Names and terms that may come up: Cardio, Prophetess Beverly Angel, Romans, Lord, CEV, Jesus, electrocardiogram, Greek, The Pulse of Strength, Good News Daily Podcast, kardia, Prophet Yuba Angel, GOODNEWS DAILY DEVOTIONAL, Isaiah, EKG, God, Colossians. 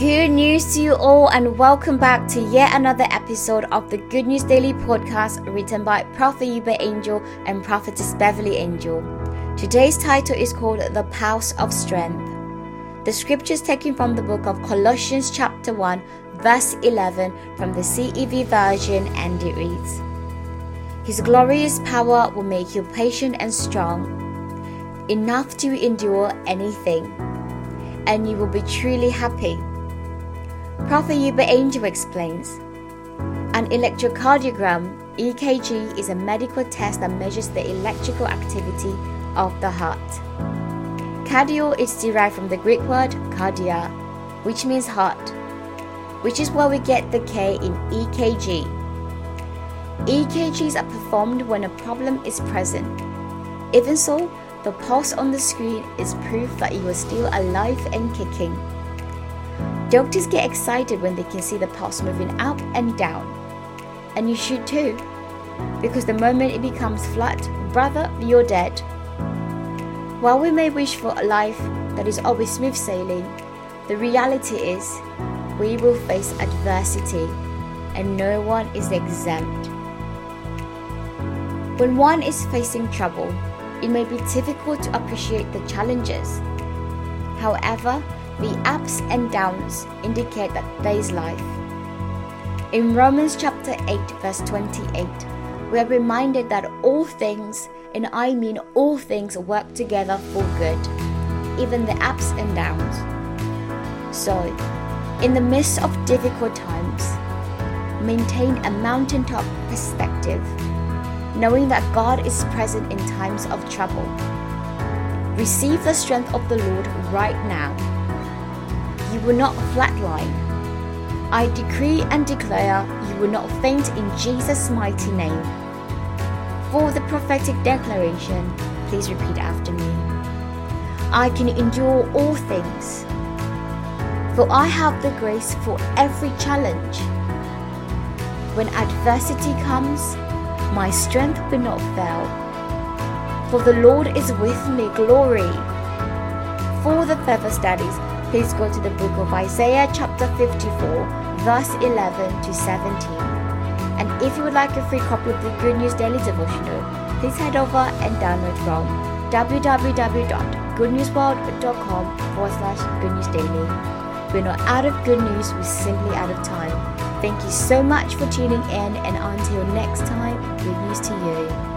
Good news to you all, and welcome back to yet another episode of the Good News Daily Podcast, written by Prophet Yuba Angel and Prophetess Beverly Angel. Today's title is called The Pulse of Strength. The scripture is taken from the book of Colossians chapter 1 verse 11 from the CEV version, and it reads, "His glorious power will make you patient and strong, enough to endure anything, and you will be truly happy." Prophet Yuba Angel explains, "An electrocardiogram (EKG) is a medical test that measures the electrical activity of the heart. Cardio is derived from the Greek word cardia, which means heart, which is where we get the K in EKG. EKGs are performed when a problem is present. Even so, the pulse on the screen is proof that you are still alive and kicking. Doctors get excited when they can see the pulse moving up and down. And you should too, because the moment it becomes flat, brother, you're dead. While we may wish for a life that is always smooth sailing, the reality is we will face adversity, and no one is exempt. When one is facing trouble, it may be difficult to appreciate the challenges. However, the ups and downs indicate that there is life. In Romans chapter 8 verse 28, we are reminded that all things, and I mean all things, work together for good, even the ups and downs. So, in the midst of difficult times, maintain a mountaintop perspective, knowing that God is present in times of trouble. Receive the strength of the Lord right now. You will not flatline. I decree and declare you will not faint in Jesus' mighty name." For the prophetic declaration, please repeat after me. I can endure all things, for I have the grace for every challenge. When adversity comes, my strength will not fail, for the Lord is with me. Glory. For the further studies, please go to the book of Isaiah chapter 54 verse 11 to 17. And if you would like a free copy of the Good News Daily Devotional, please head over and download from www.goodnewsworld.com/Good News Daily. We're not out of good news, we're simply out of time. Thank you so much for tuning in, and until next time, good news to you.